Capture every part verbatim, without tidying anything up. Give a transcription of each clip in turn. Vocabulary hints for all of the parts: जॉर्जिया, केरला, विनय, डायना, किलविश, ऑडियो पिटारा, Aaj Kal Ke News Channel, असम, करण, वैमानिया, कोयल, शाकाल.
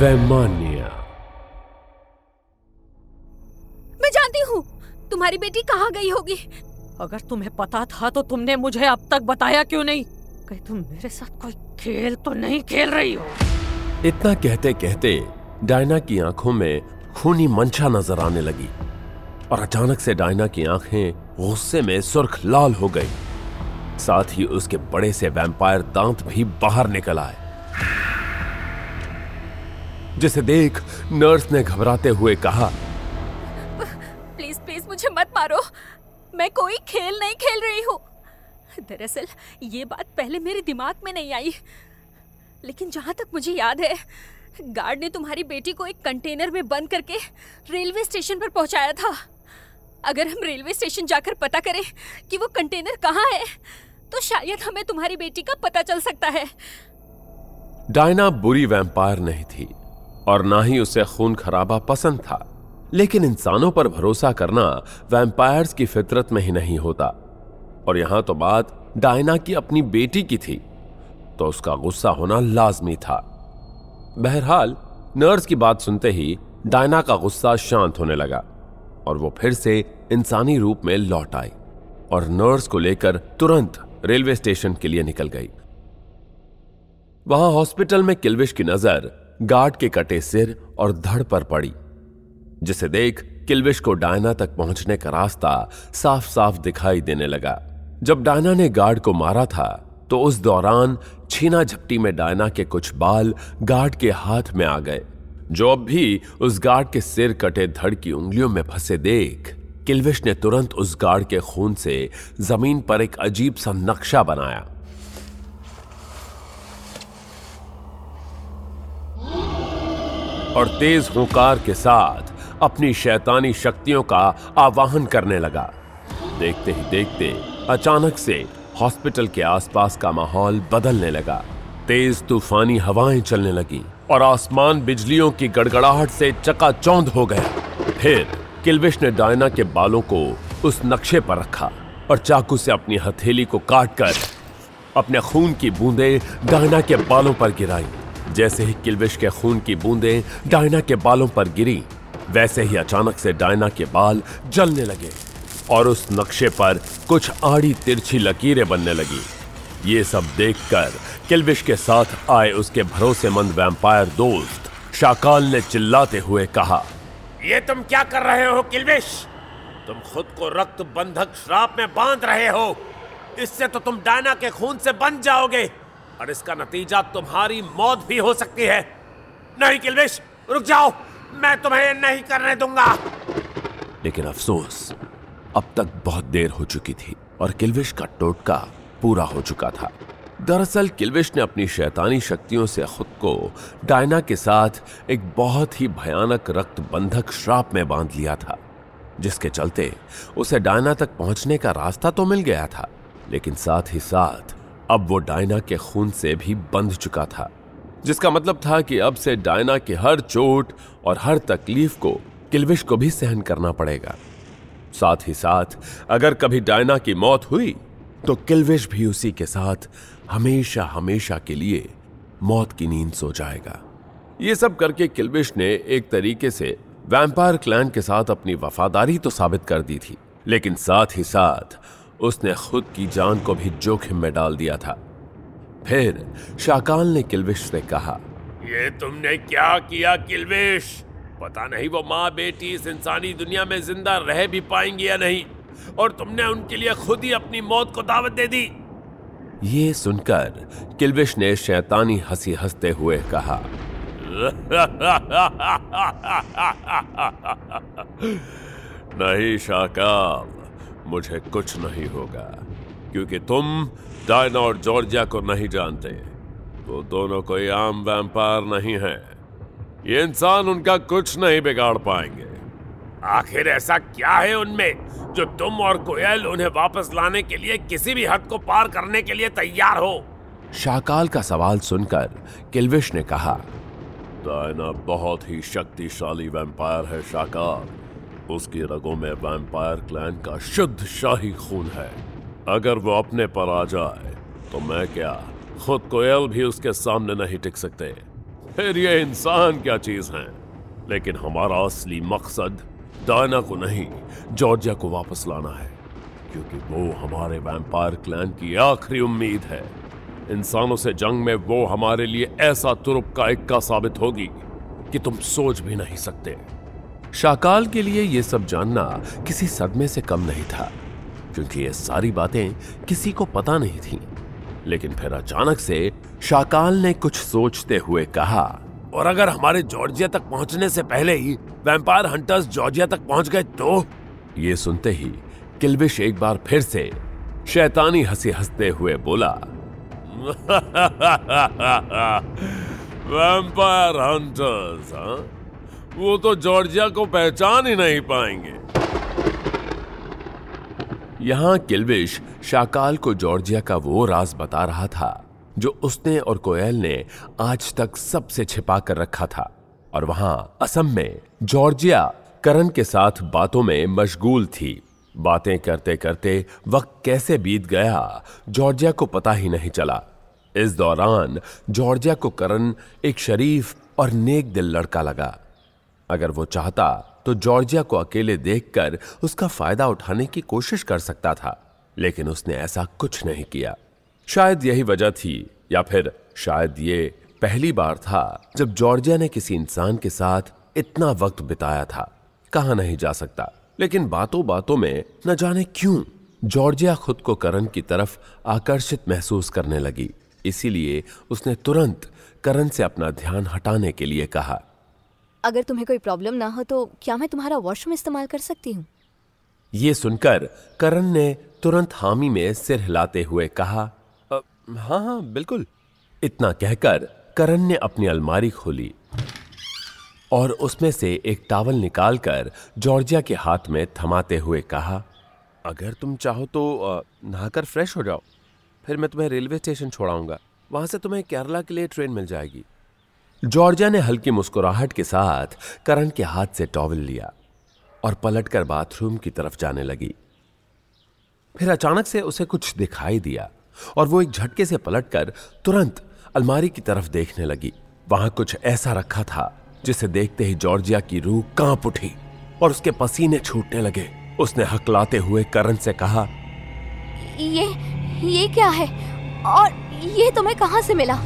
वैमानिया। मैं जानती हूँ तुम्हारी बेटी कहाँ गई होगी। अगर तुम्हें पता था तो तुमने मुझे अब तक बताया क्यों नहीं? कहीं तुम मेरे साथ कोई खेल तो नहीं खेल रही हो? इतना कहते कहते डायना की आंखों में खूनी मंशा नजर आने लगी और अचानक से डायना की आंखें गुस्से में सुर्ख लाल हो गई। साथ ही उसके बड़े से वैम्पायर दांत भी बाहर निकल आए, जिसे देख नर्स ने घबराते हुए कहा, प्लीज प्लीज मुझे मत मारो, मैं कोई खेल नहीं खेल रही हूँ। दरअसल ये बात पहले मेरे दिमाग में नहीं आई, लेकिन जहाँ तक मुझे याद है गार्ड ने तुम्हारी बेटी को एक कंटेनर में बंद करके रेलवे स्टेशन पर पहुंचाया था। अगर हम रेलवे स्टेशन जाकर पता करें कि वो कंटेनर कहाँ है तो शायद हमें तुम्हारी बेटी का पता चल सकता है। डायना बुरी वैम्पायर नहीं थी और ना ही उसे खून खराबा पसंद था, लेकिन इंसानों पर भरोसा करना वैम्पायर्स की फितरत में ही नहीं होता। और यहाँ तो बात डायना की अपनी बेटी की थी, तो उसका गुस्सा होना लाजमी था। बहरहाल नर्स की बात सुनते ही डायना का गुस्सा शांत होने लगा और वो फिर से इंसानी रूप में लौट आई और नर्स को लेकर तुरंत रेलवे स्टेशन के लिए निकल गई। वहां हॉस्पिटल में किलविश की नजर गार्ड के कटे सिर और धड़ पर पड़ी, जिसे देख किलविश को डायना तक पहुंचने का रास्ता साफ साफ दिखाई देने लगा। जब डायना ने गार्ड को मारा था तो उस दौरान छीना झपटी में डायना के कुछ बाल गार्ड के हाथ में आ गए, जो अब भी उस गार्ड के सिर कटे धड़ की उंगलियों में फंसे देख किलविश ने तुरंत उस गार्ड के खून से जमीन पर एक अजीब सा नक्शा बनाया। और तेज हुंकार के साथ अपनी शैतानी शक्तियों का आवाहन करने लगा। देखते ही देखते अचानक से हॉस्पिटल के आसपास का माहौल बदलने लगा। तेज तूफानी हवाएं चलने लगी और आसमान बिजलियों की गड़गड़ाहट से चकाचौंध हो गया। फिर किलविश ने डायना के बालों को उस नक्शे पर रखा और चाकू से अपनी हथेली को काटकर अपने खून की बूंदें डायना के बालों पर गिराई। जैसे ही किलविश के खून की बूंदें डायना के बालों पर गिरी, वैसे ही अचानक से डायना के बाल जलने लगे और उस नक्शे पर कुछ आड़ी तिरछी लकीरें बनने लगी। ये सब देखकर किलविश के साथ आए उसके भरोसेमंद वैम्पायर दोस्त शाकाल ने चिल्लाते हुए कहा, ये तुम क्या कर रहे हो किलविश? तुम खुद को रक्त बंधक श्राप में बांध रहे हो, इससे तो तुम डायना के खून से बन जाओगे और इसका नतीजा तुम्हारी मौत भी हो सकती है। नहीं किलविश, रुक जाओ, मैं तुम्हें नहीं करने दूंगा। लेकिन अफसोस अब तक बहुत देर हो चुकी थी और किलविश का टोटका पूरा हो चुका था। दरअसल किलविश ने अपनी शैतानी शक्तियों से खुद को डायना के साथ एक बहुत ही भयानक रक्त बंधक श्राप में बांध लिया था, जिसके चलते उसे डायना तक पहुंचने का रास्ता तो मिल गया था, लेकिन साथ ही साथ अब वो डायना के खून से भी बंध चुका था, जिसका मतलब था कि अब से डायना की हर चोट और हर तकलीफ को किलविश को भी सहन करना पड़ेगा। साथ ही साथ अगर कभी डायना की मौत हुई तो किलविश भी उसी के साथ हमेशा हमेशा के लिए मौत की नींद सो जाएगा। ये सब करके किलविश ने एक तरीके से वैम्पायर क्लैन के साथ अपनी वफादारी तो साबित कर दी थी, लेकिन साथ ही साथ उसने खुद की जान को भी जोखिम में डाल दिया था। फिर शाकाल ने किलविश से कहा, ये तुमने क्या किया किलविश? पता नहीं वो माँ बेटी इस इंसानी दुनिया में जिंदा रह भी पाएंगी या नहीं, और तुमने उनके लिए खुद ही अपनी मौत को दावत दे दी। ये सुनकर किलविश ने शैतानी हंसी हंसते हुए कहा, नहीं शाकाल, मुझे कुछ नहीं होगा, क्योंकि तुम डायना और जॉर्जिया को नहीं जानते। वो दोनों कोई आम वैम्पायर नहीं है, ये इंसान उनका कुछ नहीं बिगाड़ पाएंगे। आखिर ऐसा क्या है उनमें जो तुम और कोयल उन्हें वापस लाने के लिए किसी भी हद को पार करने के लिए तैयार हो? शाकाल का सवाल सुनकर किलविश ने कहा, डायना बहुत ही शक्तिशाली वैम्पायर है शाकाल, उसकी रगों में वैम्पायर क्लैन का शुद्ध शाही खून है। अगर वो अपने पर आ जाए तो मैं क्या, खुद कोयल भी उसके सामने नहीं टिक सकते। फिर ये इंसान क्या चीज है। लेकिन हमारा असली मकसद डायना को नहीं, जॉर्जिया को वापस लाना है, क्योंकि वो हमारे वैम्पायर क्लैन की आखिरी उम्मीद है। इंसानों से जंग में वो हमारे लिए ऐसा तुरुप का इक्का साबित होगी कि तुम सोच भी नहीं सकते। शाकाल के लिए यह सब जानना किसी सदमे से कम नहीं था, क्योंकि ये सारी बातें किसी को पता नहीं थी। लेकिन फिर अचानक से शाकाल ने कुछ सोचते हुए कहा, और अगर हमारे जॉर्जिया तक पहुंचने से पहले ही वैम्पायर हंटर्स जॉर्जिया तक पहुंच गए तो? ये सुनते ही किलविश एक बार फिर से शैतानी हंसी हंसते हुए बोला, वैम्पायर हंटर्स, हाँ? वो तो जॉर्जिया को पहचान ही नहीं पाएंगे। यहाँ किलविश शाकाल को जॉर्जिया का वो राज बता रहा था जो उसने और कोयल ने आज तक सबसे छिपा कर रखा था। और वहां असम में जॉर्जिया करण के साथ बातों में मशगूल थी। बातें करते करते वक्त कैसे बीत गया जॉर्जिया को पता ही नहीं चला। इस दौरान जॉर्जिया को करण एक शरीफ और नेक दिल लड़का लगा। अगर वो चाहता तो जॉर्जिया को अकेले देखकर उसका फायदा उठाने की कोशिश कर सकता था, लेकिन उसने ऐसा कुछ नहीं किया। शायद यही वजह थी, या फिर शायद ये पहली बार था जब जॉर्जिया ने किसी इंसान के साथ इतना वक्त बिताया था। कहा नहीं जा सकता, लेकिन बातों बातों में न जाने क्यों जॉर्जिया खुद को करण की तरफ आकर्षित महसूस करने लगी। इसीलिए उसने तुरंत करण से अपना ध्यान हटाने के लिए कहा, अगर तुम्हें कोई प्रॉब्लम ना हो तो क्या मैं तुम्हारा वॉशरूम इस्तेमाल कर सकती हूँ? ये सुनकर करण ने तुरंत हामी में सिर हिलाते हुए कहा, हाँ हाँ बिल्कुल। इतना कहकर करण ने अपनी अलमारी खोली और उसमें से एक टॉवल निकालकर जॉर्जिया के हाथ में थमाते हुए कहा, अगर तुम चाहो तो नहाकर फ्रेश हो जाओ, फिर मैं तुम्हें रेलवे स्टेशन छोड़ाऊंगा, वहां से तुम्हें केरला के लिए ट्रेन मिल जाएगी। जॉर्जिया ने हल्की मुस्कुराहट के साथ करण के हाथ से टॉवल लिया और पलटकर बाथरूम की तरफ जाने लगी। फिर अचानक से उसे कुछ दिखाई दिया और वो एक झटके से पलटकर तुरंत अलमारी की तरफ देखने लगी। वहां कुछ ऐसा रखा था जिसे देखते ही जॉर्जिया की रूह कांप उठी और उसके पसीने छूटने लगे। उसने हकलाते हुए करण से कहा, ये ये क्या है और ये तुम्हें कहां से मिला?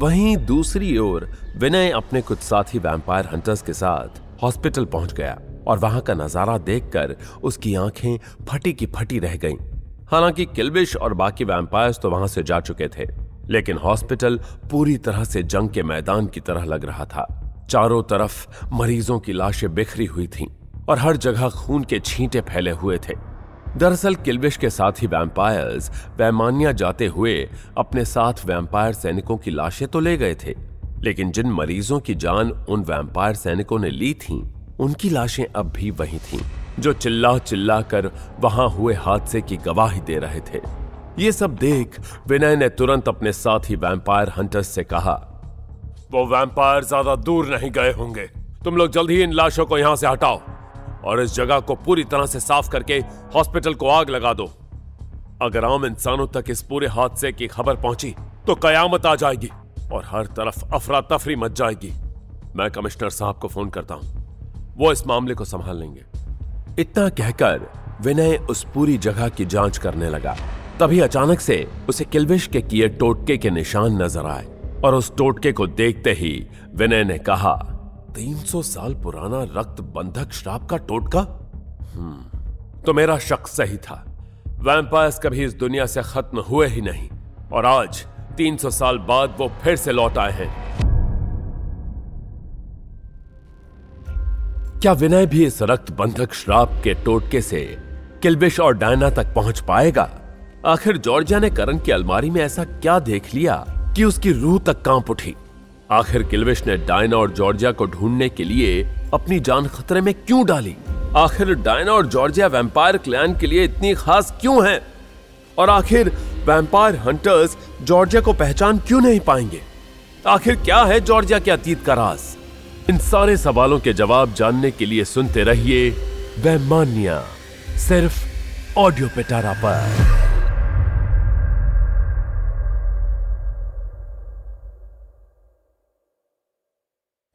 वहीं दूसरी ओर विनय अपने कुछ साथी वैम्पायर हंटर्स के साथ हॉस्पिटल पहुंच गया और वहां का नजारा देखकर उसकी आंखें फटी की फटी रह गईं। हालांकि किलविश और बाकी वैम्पायर्स तो वहां से जा चुके थे, लेकिन हॉस्पिटल पूरी तरह से जंग के मैदान की तरह लग रहा था। चारों तरफ मरीजों की लाशें बिखरी हुई थीं और हर जगह खून के छींटे फैले हुए थे। दरअसल किलविश के साथी वैम्पायर्स वैमानिया जाते हुए अपने साथ वैम्पायर सैनिकों की लाशें तो ले गए थे, लेकिन जिन मरीजों की जान उन वैम्पायर सैनिकों ने ली थी उनकी लाशें अब भी वहीं थीं, जो चिल्ला चिल्ला कर वहां हुए हादसे की गवाही दे रहे थे। ये सब देख विनय ने तुरंत अपने साथी वैम्पायर हंटर्स से कहा, वो वैम्पायर ज्यादा दूर नहीं गए होंगे, तुम लोग जल्द ही इन लाशों को यहाँ से हटाओ और इस जगह को पूरी तरह से साफ करके हॉस्पिटल को आग लगा दो। अगर आम इंसानों तक इस पूरे हादसे की खबर पहुंची तो कयामत आ जाएगी और हर तरफ अफरा तफरी मच जाएगी। मैं कमिश्नर साहब को फोन करता हूं, वो इस मामले को संभाल लेंगे। इतना कहकर विनय उस पूरी जगह की जांच करने लगा। तभी अचानक से उसे किलविश के किए टोटके के निशान नजर आए और उस टोटके को देखते ही विनय ने कहा, तीन सौ साल पुराना रक्त बंधक श्राप का टोटका? हम्म, तो मेरा शक सही था। वैम्पायर्स कभी इस दुनिया से खत्म हुए ही नहीं और आज तीन सौ साल बाद वो फिर से लौट आए हैं। क्या विनय भी इस रक्त बंधक श्राप के टोटके से किलविश और डायना तक पहुंच पाएगा? आखिर जॉर्जिया ने करण की अलमारी में ऐसा क्या देख लिया कि उसकी रूह तक कांप उठी? आखिर किलविश ने डायना और जॉर्जिया को ढूंढने के लिए अपनी जान खतरे में क्यों डाली? आखिर डायना और जॉर्जिया वैम्पायर क्लैन के लिए इतनी खास क्यों हैं? और आखिर वैम्पायर हंटर्स जॉर्जिया को पहचान क्यों नहीं पाएंगे? आखिर क्या है जॉर्जिया के अतीत का राज? इन सारे सवालों के जवाब जानने के लिए सुनते रहिए वैमानिया, सिर्फ ऑडियो पिटारा पर।